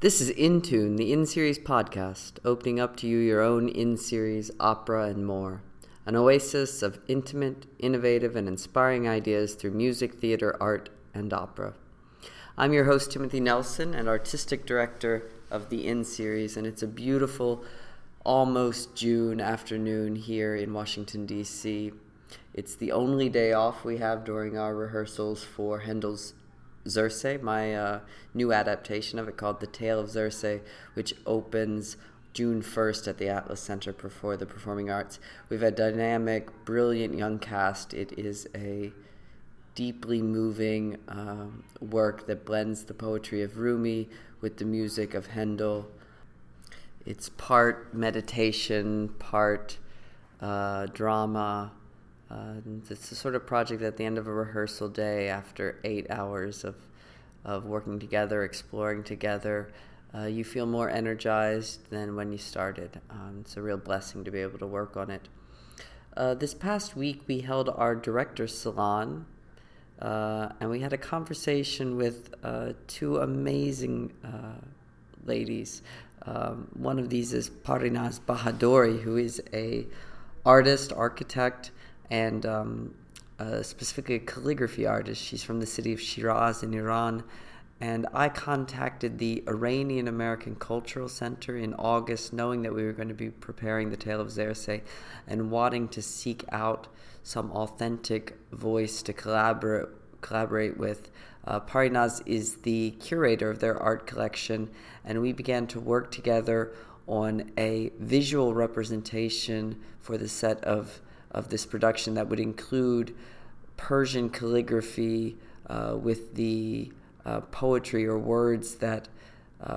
This is In Tune, the In Series podcast, opening up to you your own In Series, opera, and more. An oasis of intimate, innovative, and inspiring ideas through music, theater, art, and opera. I'm your host, Timothy Nelson, and artistic director of the In Series, and it's a beautiful, almost June afternoon here in Washington, D.C. It's the only day off we have during our rehearsals for Handel's Xerxes, my new adaptation of it called The Tale of Xerxes, which opens June 1st at the Atlas Center for the Performing Arts. We have a dynamic, brilliant young cast. It is a deeply moving work that blends the poetry of Rumi with the music of Handel. It's part meditation, part drama. It's the sort of project at the end of a rehearsal day after 8 hours of working together, exploring together, you feel more energized than when you started. It's a real blessing to be able to work on it. This past week we held our director's salon and we had a conversation with two amazing ladies. One of these is Parinaz Bahadori, who is an artist, architect, and specifically a calligraphy artist. She's from the city of Shiraz in Iran. And I contacted the Iranian-American Cultural Center in August, knowing that we were going to be preparing The Tale of Xerxes and wanting to seek out some authentic voice to collaborate with. Parinaz is the curator of their art collection, and we began to work together on a visual representation for the set of this production that would include Persian calligraphy with the poetry or words that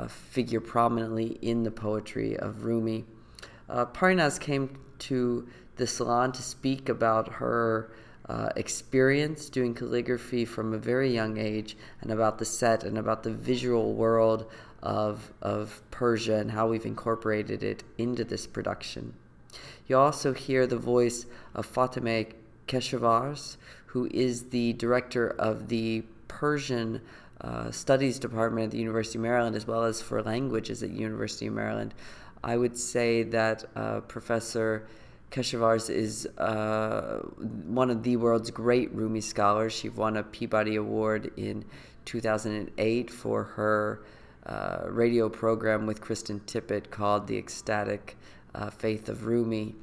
figure prominently in the poetry of Rumi. Parinaz came to the salon to speak about her experience doing calligraphy from a very young age, and about the set and about the visual world of Persia and how we've incorporated it into this production. You also hear the voice of Fatemeh Keshavarz, who is the director of the Persian Studies Department at the University of Maryland, as well as for languages at the University of Maryland. I would say that Professor Keshavarz is one of the world's great Rumi scholars. She won a Peabody Award in 2008 for her radio program with Kristen Tippett called The Ecstatic Faith of Rumi.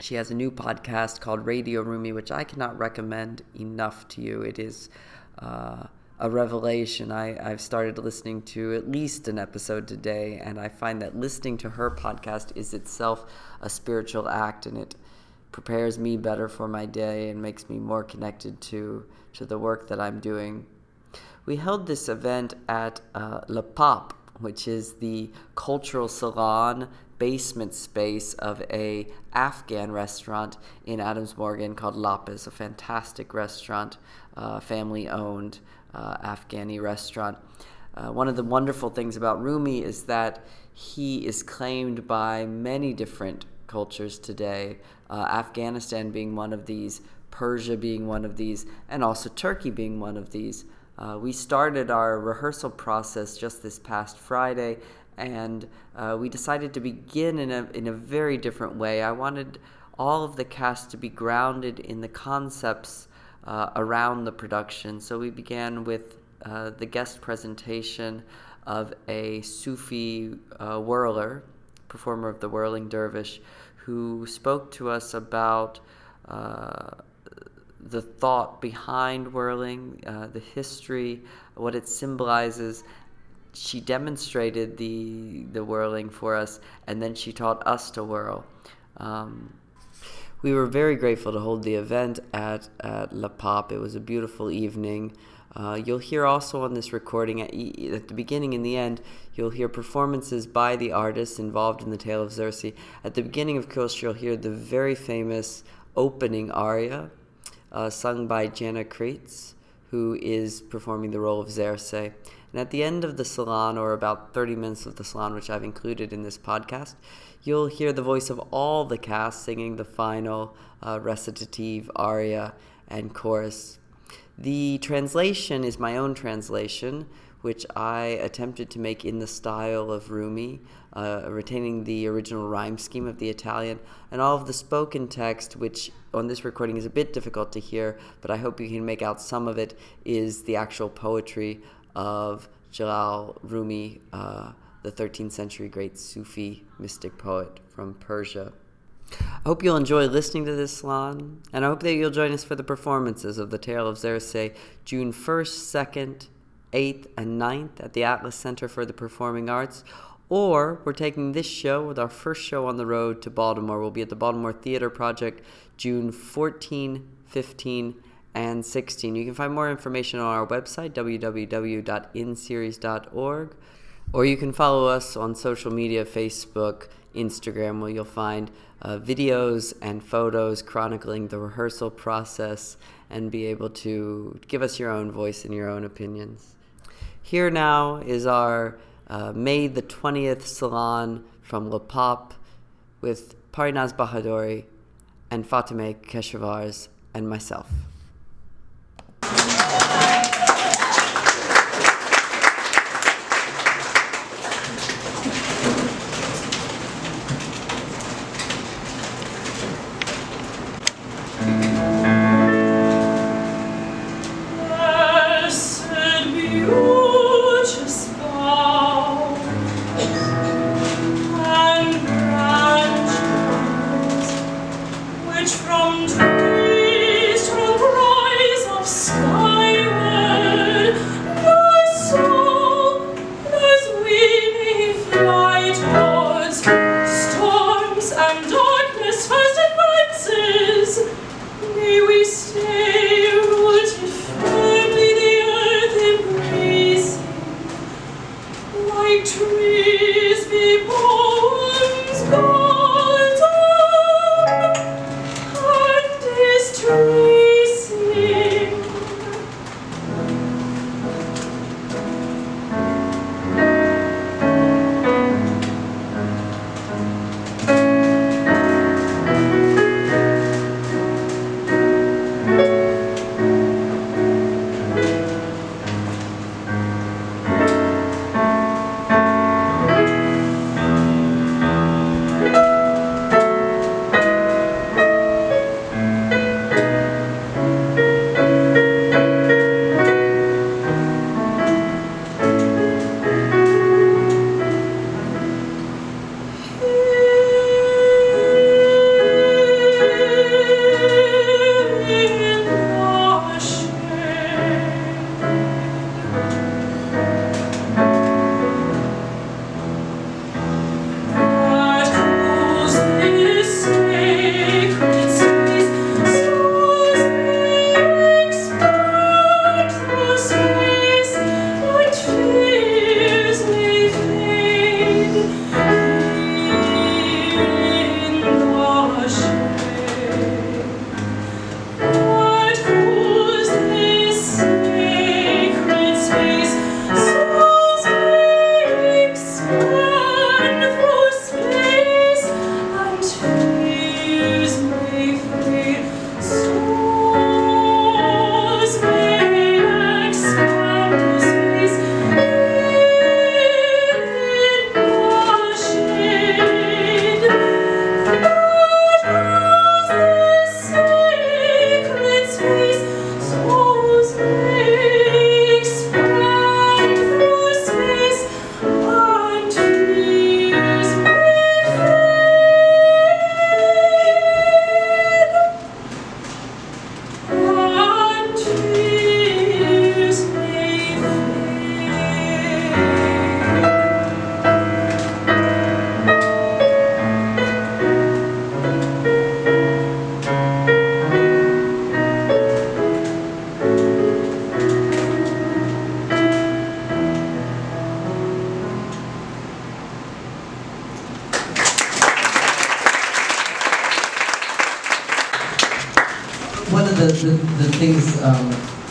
She has a new podcast called Radio Rumi, which I cannot recommend enough to you. It is a revelation. I've started listening to at least an episode today, and I find that listening to her podcast is itself a spiritual act, and it prepares me better for my day and makes me more connected to the work that I'm doing. We held this event at Le Pop, which is the cultural salon basement space of a Afghan restaurant in Adams Morgan called Lapis, a fantastic restaurant, family-owned Afghani restaurant. One of the wonderful things about Rumi is that he is claimed by many different cultures today, Afghanistan being one of these, Persia being one of these, and also Turkey being one of these. We started our rehearsal process just this past Friday, and we decided to begin in a very different way. I wanted all of the cast to be grounded in the concepts around the production. So we began with the guest presentation of a Sufi whirler, performer of the whirling dervish, who spoke to us about the thought behind whirling, the history, what it symbolizes. She demonstrated the whirling for us, and then she taught us to whirl. We were very grateful to hold the event at Le Pop. It was a beautiful evening. You'll hear also on this recording, at the beginning and the end, you'll hear performances by the artists involved in The Tale of Xerxes. At the beginning, of course, you'll hear the very famous opening aria sung by Jenna Kreitz, who is performing the role of Xerxes. And at the end of the salon, or about 30 minutes of the salon, which I've included in this podcast, you'll hear the voice of all the cast singing the final recitative aria and chorus. The translation is my own translation, which I attempted to make in the style of Rumi, retaining the original rhyme scheme of the Italian, and all of the spoken text, which on this recording is a bit difficult to hear, but I hope you can make out some of it, is the actual poetry of Jalal Rumi, the 13th century great Sufi mystic poet from Persia. I hope you'll enjoy listening to this salon, and I hope that you'll join us for the performances of The Tale of Xerxes, June 1st, 2nd, 8th, and 9th at the Atlas Center for the Performing Arts, or we're taking this show with our first show on the road to Baltimore. We'll be at the Baltimore Theater Project June 14, 15, and 16. You can find more information on our website, www.inseries.org, or you can follow us on social media, Facebook, Instagram, where you'll find videos and photos chronicling the rehearsal process and be able to give us your own voice and your own opinions. Here now is our May the 20th salon from Le Pop with Parinaz Bahadori and Fatemeh Keshavarz and myself.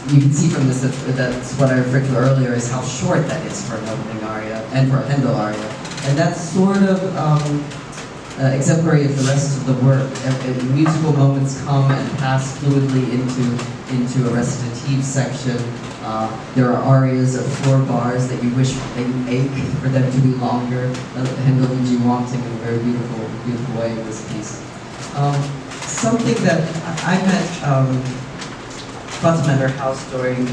You can see from this that's what I referred to earlier is how short that is for an opening aria and for a Handel aria, and that's sort of exemplary of the rest of the work. Musical moments come and pass fluidly into a recitative section. There are arias of 4 bars that you wish they ache for them to be longer. Handel and wanting in a very beautiful, beautiful way in this piece. Something that I met Fatemeh at her house during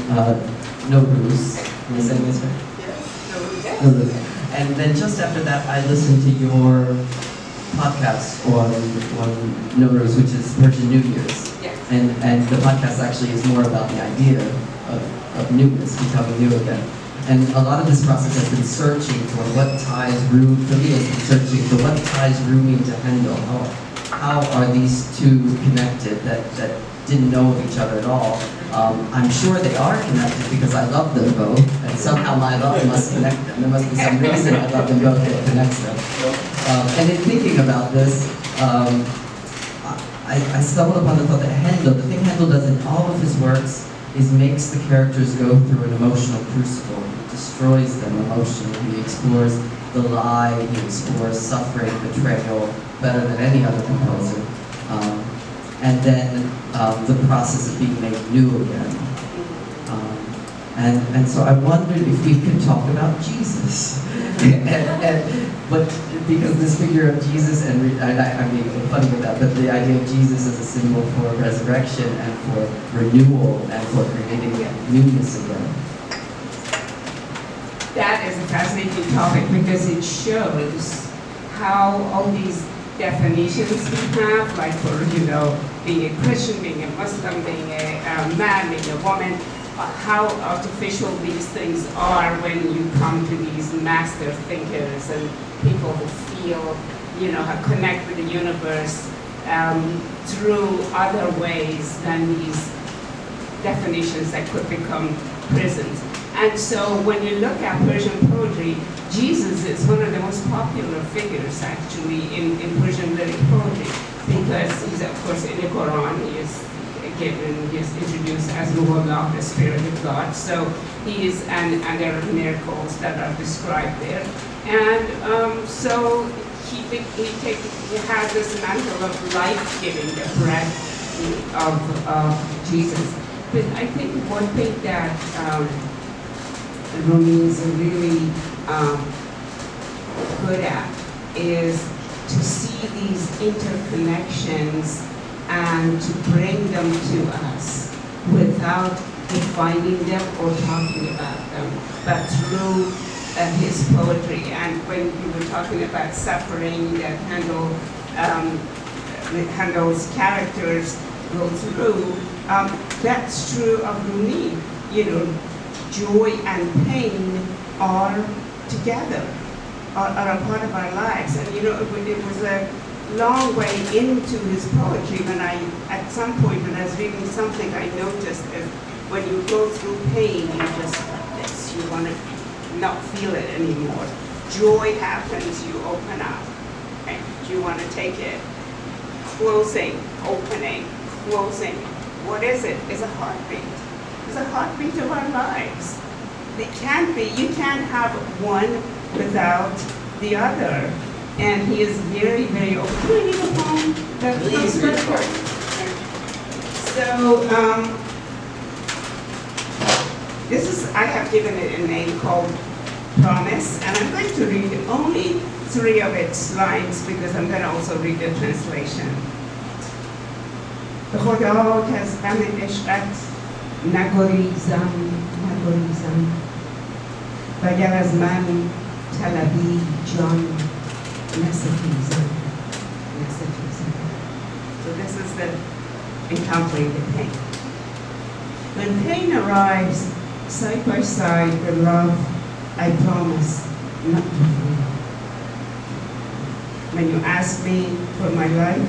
Nowruz. Can you say this right? Yes, Nowruz. And then just after that, I listened to your podcast on Nowruz, which is Persian New Year's. Yes. And the podcast actually is more about the idea of newness, becoming new again. And a lot of this process has been searching for what ties Rumi, for me has been searching for what ties Rumi to Handel. How are these two connected that didn't know of each other at all? I'm sure they are connected because I love them both, and somehow my love must connect them. There must be some reason I love them both that connects them. And in thinking about this, I stumbled upon the thought that Handel, the thing Handel does in all of his works is makes the characters go through an emotional crucible. He destroys them emotionally. He explores the lie, he explores suffering, betrayal, better than any other composer. And then the process of being made new again. And so I wondered if we could talk about Jesus. Because this figure of Jesus, and I'm being funny with that, but the idea of Jesus as a symbol for resurrection and for renewal and for creating newness again. That is a fascinating topic because it shows how all these definitions we have, like for, being a Christian, being a Muslim, being a man, being a woman, how artificial these things are when you come to these master thinkers and people who feel, connect with the universe through other ways than these definitions that could become prisons. And so when you look at Persian poetry, Jesus is one of the most popular figures actually in Persian lyric poetry because he's, of course, in the Quran, he is introduced as Ruhullah, the Spirit of God. So he is, and there are miracles that are described there. And so he has this mantle of life-giving, the breath of Jesus. But I think one thing that Rumi is really good at is to see these interconnections and to bring them to us without defining them or talking about them, but through his poetry. And when we were talking about suffering that Handel's characters go through, that's true of Rumi. Joy and pain are together, are a part of our lives. And it was a long way into his poetry when at some point when I was reading something, I noticed that when you go through pain, you just like this, you want to not feel it anymore. Joy happens, you open up, and you want to take it. Closing, opening, closing. What is it? It's a heartbeat. It's a heartbeat of our lives. It can't be, you can't have one without the other. And he is very, very open. So I have given it a name called Promise, and I'm going to read only 3 of its lines because I'm going to also read the translation. So this is the encountering the pain. When pain arrives, side by side with love, I promise not to feel. When you ask me for my life,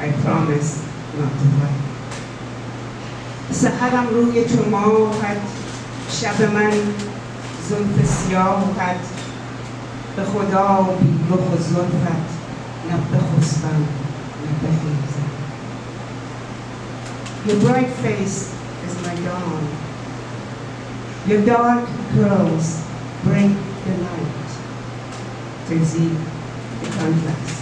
I promise not to fight. سحرم روی تو ماهت شب من زلف سیاهت به خدا بی رخ و زلفت نه بخسبم نه بخیزم. Your bright face is my dawn. Your dark curls break the light to see the contrast.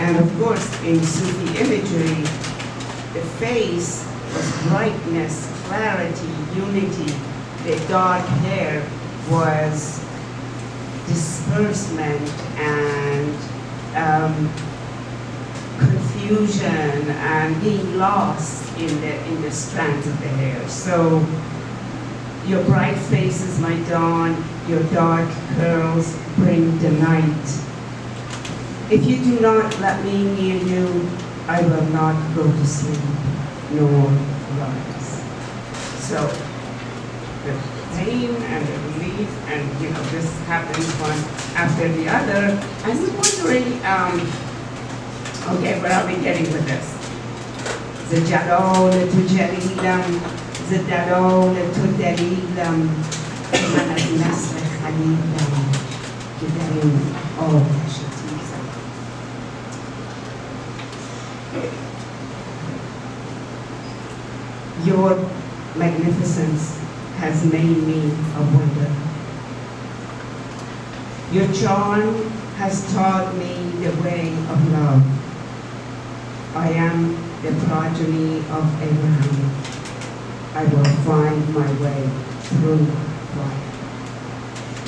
And of course, in Sufi imagery, the face was brightness, clarity, unity. The dark hair was disbursement and confusion and being lost in the strands of the hair. So your bright face is my dawn, your dark curls bring the night. If you do not let me near you, I will not go to sleep, nor rise. So the pain and the relief, and you know, this happens one after the other. I was wondering, okay, where are we getting with this? The Jalal to Jalilam, the Dalal to Dalilam, the Nasr Khalilam, the Dalim, all of that shit. Your magnificence has made me a wonder. Your charm has taught me the way of love. I am the progeny of Abraham. I will find my way through life.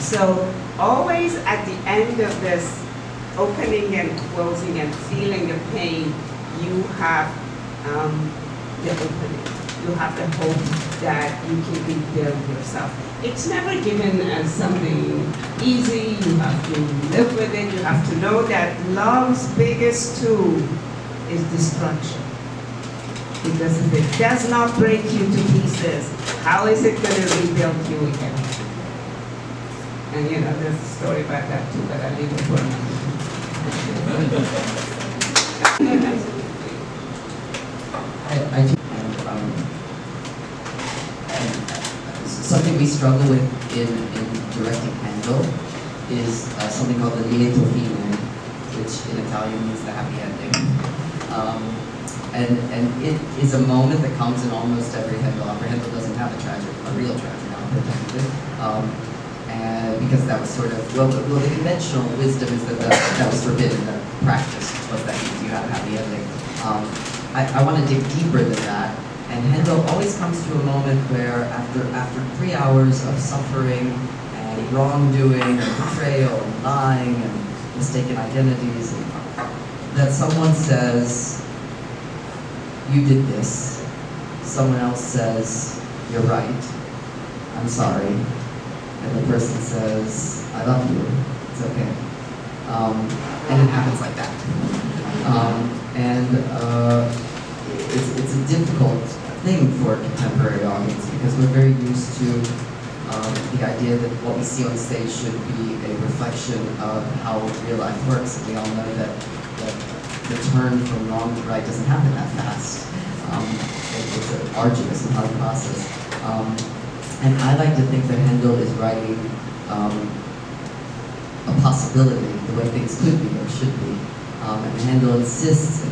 So always at the end of this opening and closing and feeling the pain, you have the opening. You have the hope that you can rebuild yourself. It's never given as something easy. You have to live with it. You have to know that love's biggest tool is destruction. Because if it does not break you to pieces, how is it going to rebuild you again? And you know, there's a story about that too, but I'll leave it for now. I something we struggle with in directing Handel is something called the lieto fine, which in Italian means the happy ending. And it is a moment that comes in almost every Handel opera. Handel doesn't have a real tragic opera, technically, because that was sort of, well, the conventional wisdom is that was forbidden, that practice was that you have a happy ending. I want to dig deeper than that. And Handel always comes to a moment where, after 3 hours of suffering and wrongdoing and betrayal and lying and mistaken identities, that someone says, you did this. Someone else says, you're right. I'm sorry. And the person says, I love you. It's okay. And it happens like that. It's a difficult thing for a contemporary audience because we're very used to the idea that what we see on stage should be a reflection of how real life works. And we all know that the turn from wrong to right doesn't happen that fast. It's an arduous and hard process. And I like to think that Handel is writing a possibility, the way things could be or should be. And Handel insists,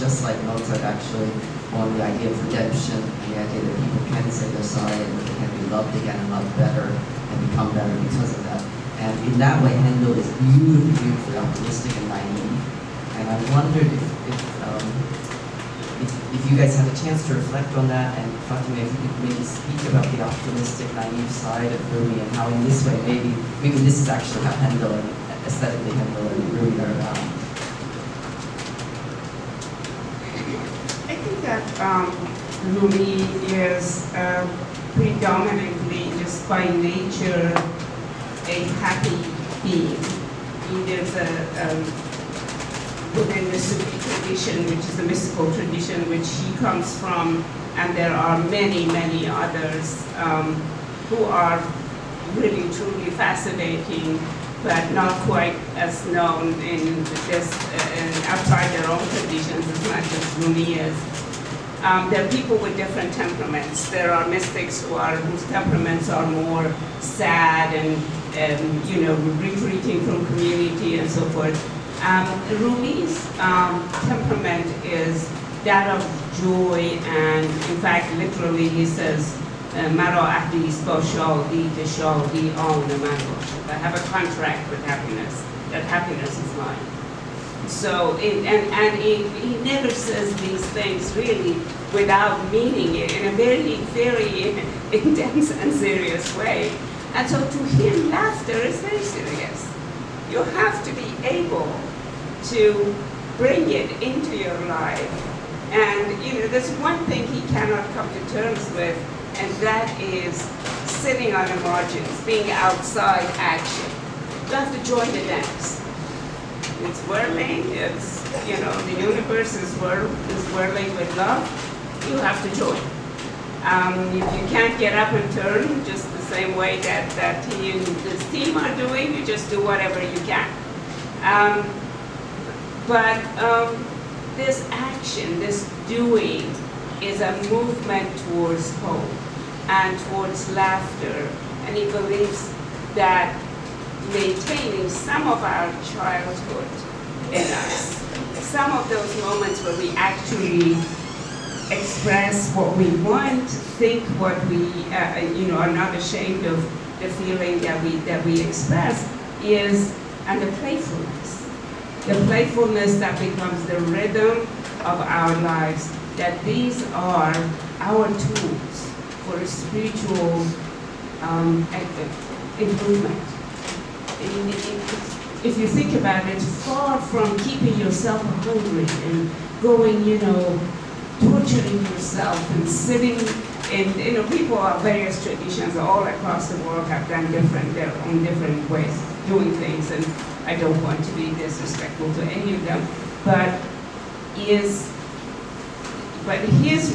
just like Mozart actually, on the idea of redemption, and the idea that people can say they're sorry and that they can be loved again and loved better and become better because of that. And in that way, Handel is beautifully optimistic and naive. And I wondered if you guys had a chance to reflect on that, and Fatemeh, if you could maybe speak about the optimistic, naive side of Rumi and how in this way, maybe this is actually how Handel, aesthetically Handel and Rumi are about. That Rumi is predominantly, just by nature, a happy being. There's within the Sufi tradition, which is the mystical tradition which he comes from, and there are many, many others who are really, truly fascinating, but not quite as known in this, outside their own traditions as much as Rumi is. There are people with different temperaments. There are mystics whose temperaments are more sad and you know, retreating from community and so forth. Rumi's temperament is that of joy, and in fact, literally, he says, I have a contract with happiness, that happiness is mine. So, he never says these things really without meaning it in a very, very intense and serious way. And so to him, laughter is very serious. You have to be able to bring it into your life. And there's one thing he cannot come to terms with, and that is sitting on the margins, being outside action. You have to join the dance. It's whirling, it's, the universe is whirling with love. You have to join. If you can't get up and turn just the same way that he and his team are doing, you just do whatever you can. This action, this doing, is a movement towards hope and towards laughter. And he believes that maintaining some of our childhood in us, some of those moments where we actually express what we want, think what we, are not ashamed of the feeling that we express, and the playfulness. The playfulness that becomes the rhythm of our lives, that these are our tools for spiritual improvement. If you think about it, far from keeping yourself hungry and going, torturing yourself and sitting in, people of various traditions all across the world have done their own different ways doing things, and I don't want to be disrespectful to any of them, but his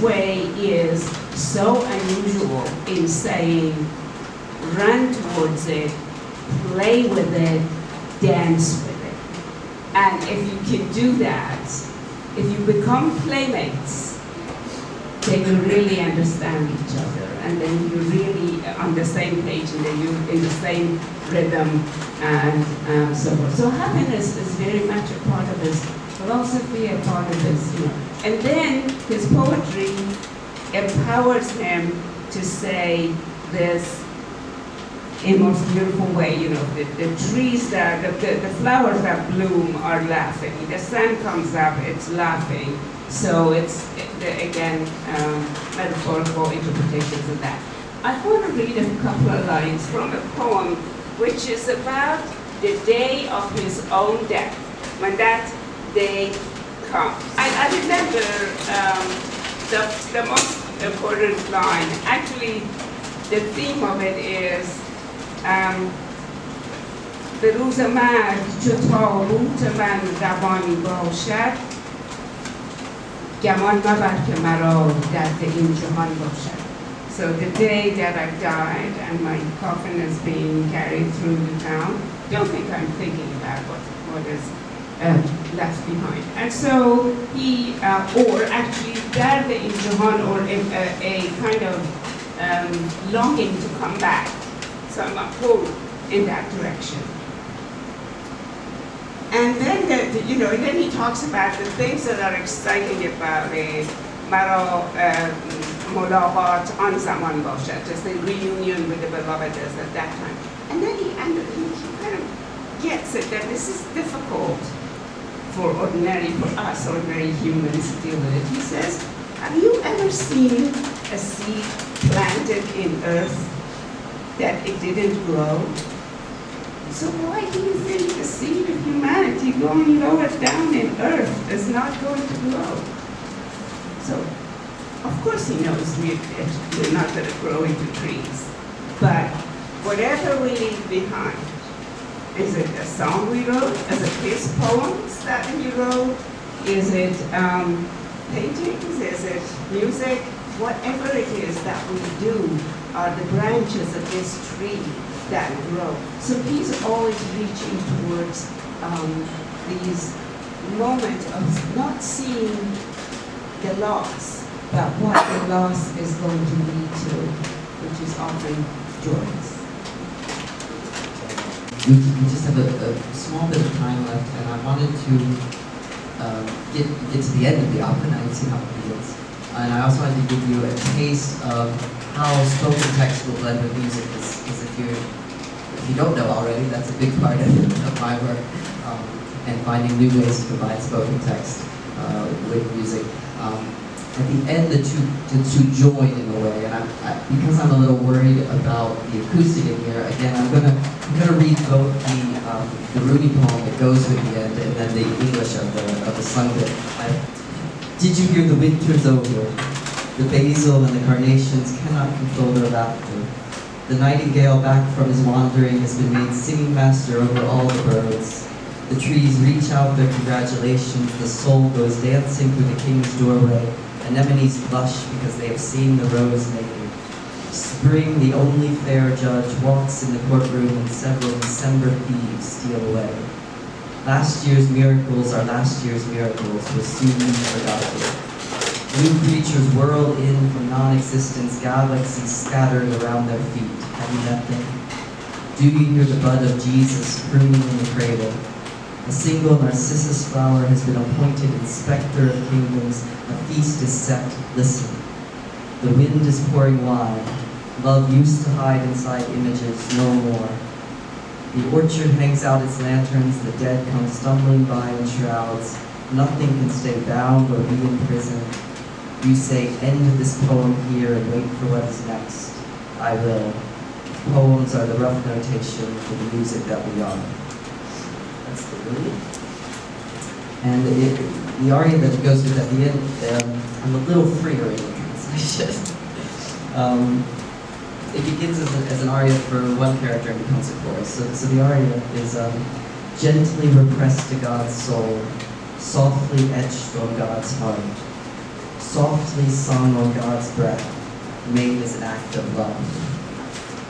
way is so unusual in saying, run towards it, play with it, dance with it. And if you can do that, if you become playmates, they will really understand each other, and then you're really on the same page, and then you're in the same rhythm, and so forth. So happiness is very much a part of his philosophy, a part of his, And then his poetry empowers him to say this in the most beautiful way, the trees the flowers that bloom are laughing. The sun comes up, it's laughing. So it's, again, metaphorical interpretations of that. I want to read a couple of lines from a poem which is about the day of his own death, when that day comes. I remember the most important line. Actually, the theme of it is, به روز مرگ چو تاروت من روانی باشد گمان مبر که مرا درد این جهان باشد. So the day that I've died and my coffin is being carried through the town, don't think I'm thinking about what is left behind. And so he, or actually درد این جهان, or a kind of longing to come back. So I'm a pull in that direction. And then, then he talks about the things that are exciting about it. Mara mulaqat an zaman bashad, just the reunion with the beloved is at that time. And then he kind of gets it that this is difficult for us, ordinary humans to deal with it. He says, have you ever seen a seed planted in earth that it didn't grow? So why do you think the seed of humanity going lower down in earth is not going to grow? So, of course he knows we're not going to grow into trees, but whatever we leave behind, is it a song we wrote? Is it his poems that he wrote? Is it paintings? Is it music? Whatever it is that we do, are the branches of this tree that grow. So he's always reaching towards these moments of not seeing the loss, but what the loss is going to lead to, which is often joyous. We just have a small bit of time left, and I wanted to get to the end of the opera, now you see how it feels. And I also wanted to give you a taste of how spoken text will blend with music, because if you don't know already, that's a big part of my work. and finding new ways to combine spoken text with music. At the end, the two join in a way, and because I'm a little worried about the acoustic in here. Again, I'm gonna read both the Rumi poem that goes with the end, and then the English of the song bit. Did you hear the winter's over? The basil and the carnations cannot control their laughter. The nightingale back from his wandering has been made singing master over all the birds. The trees reach out their congratulations. The soul goes dancing through the king's doorway. Anemones blush because they have seen the rose naked. Spring, the only fair judge, walks in the courtroom and several December thieves steal away. Last year's miracles are last year's miracles, were soon forgotten. New creatures whirl in from non-existence, galaxies scattered around their feet. Have you met them? Do you hear the bud of Jesus pruning in the cradle? A single narcissus flower has been appointed inspector of kingdoms. A feast is set. Listen. The wind is pouring wine. Love used to hide inside images no more. The orchard hangs out its lanterns. The dead come stumbling by in shrouds. Nothing can stay bound or be in prison. You say, end this poem here and wait for what is next. I will. Poems are the rough notation for the music that we are. And the aria that goes with at the end, I'm a little freer in the translation. It begins as an aria for one character and becomes a chorus. So the aria is gently repressed to God's soul, softly etched on God's heart, softly sung on God's breath, made as an act of love.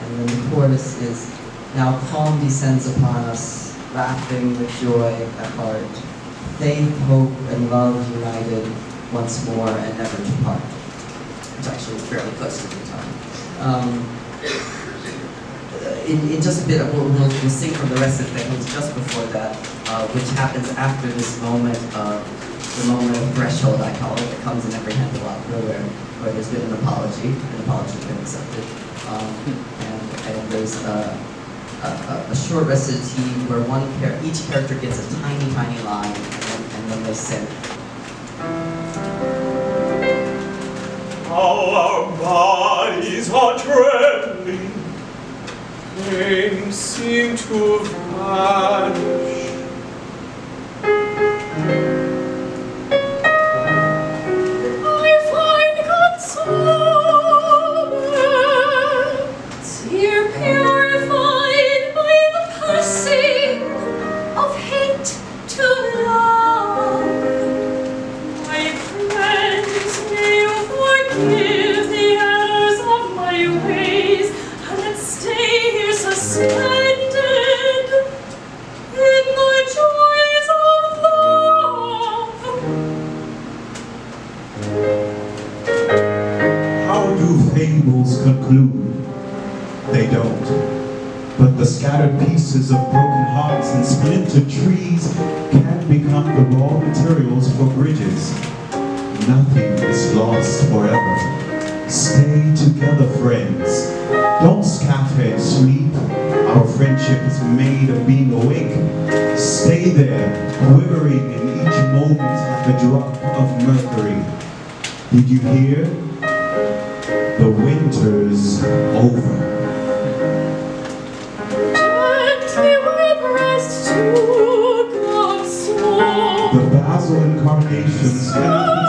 And then the chorus is, now calm descends upon us, laughing with joy at heart. Faith, hope, and love united once more and never to part. Which actually is fairly close to the time. In just a bit, we'll sing from the rest of the things just before that, which happens after this moment, the moment of threshold, I call it, that comes in every Handel opera where there's been an apology. An apology has been accepted. And there's a short recitative where each character gets a tiny line, and then they sing. Our bodies are trembling, dreams seem to vanish. I find consolation here, purified of hate to love. My friends, may you forgive the errors of my ways, and let stay here suspended in the joys of love. How do fables conclude? They don't. But the scattered pieces of broken hearts and splintered trees can become the raw materials for bridges. Nothing is lost forever. Stay together, friends. Don't scatter and sleep. Our friendship is made of being awake. Stay there, quivering in each moment like a drop of mercury. Did you hear? The winter's over. The basil incarnations cannot be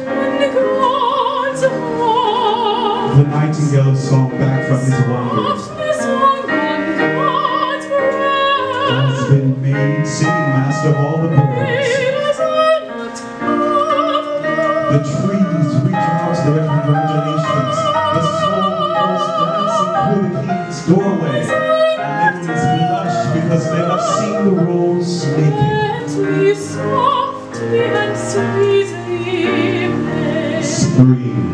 torn down. The nightingale song back from his wanderings has been made singing master of all the birds. The trees reach out their congratulations. The soul goes dancing through the king's doorway. And it's blush because they have seen the rose naked. We softly and sweetly play. Spring,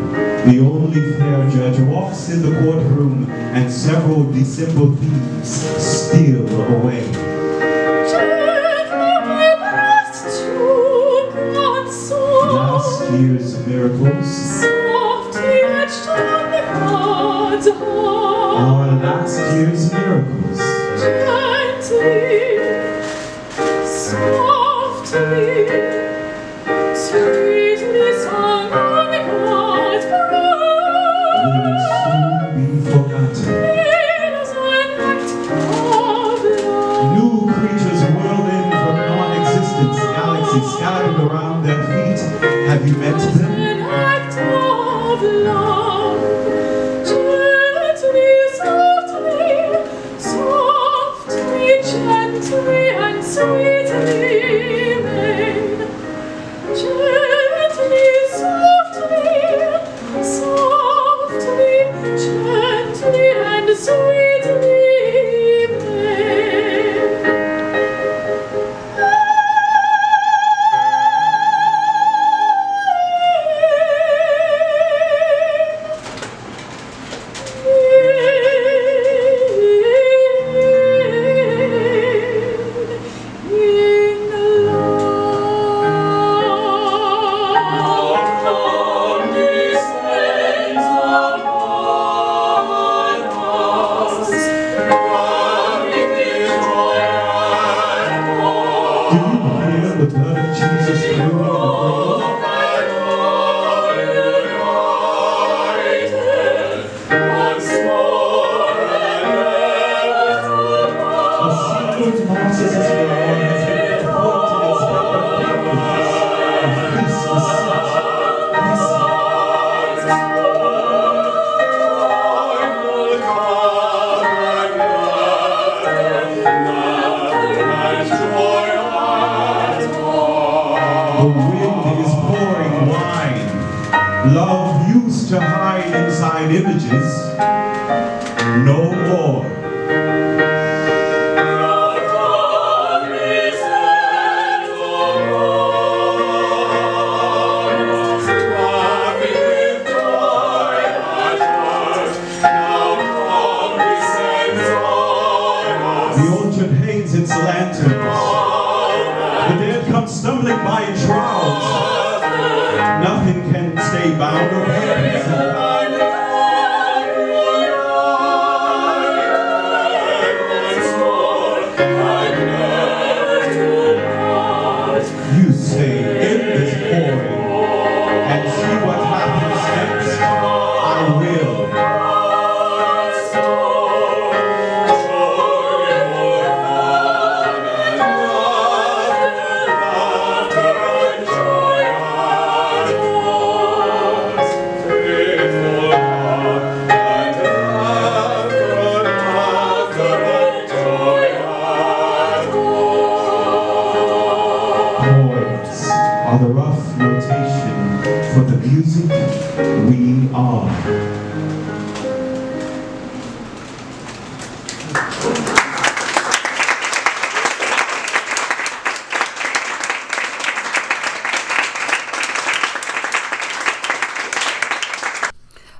the only fair judge, walks in the courtroom, and several December thieves steal away. Last year's miracles, softly etched on the God's heart. Our last year's miracles, gently.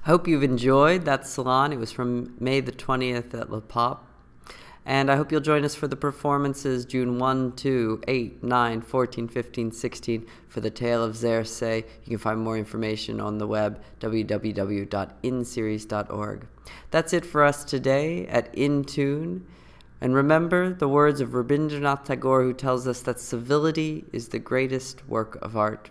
Hope you've enjoyed that salon. It was from May the 20th at Le Pop. And I hope you'll join us for the performances June 1, 2, 8, 9, 14, 15, 16 for The Tale of Xerxes. You can find more information on the web, www.inseries.org. That's it for us today at In Tune. And remember the words of Rabindranath Tagore, who tells us that civility is the greatest work of art.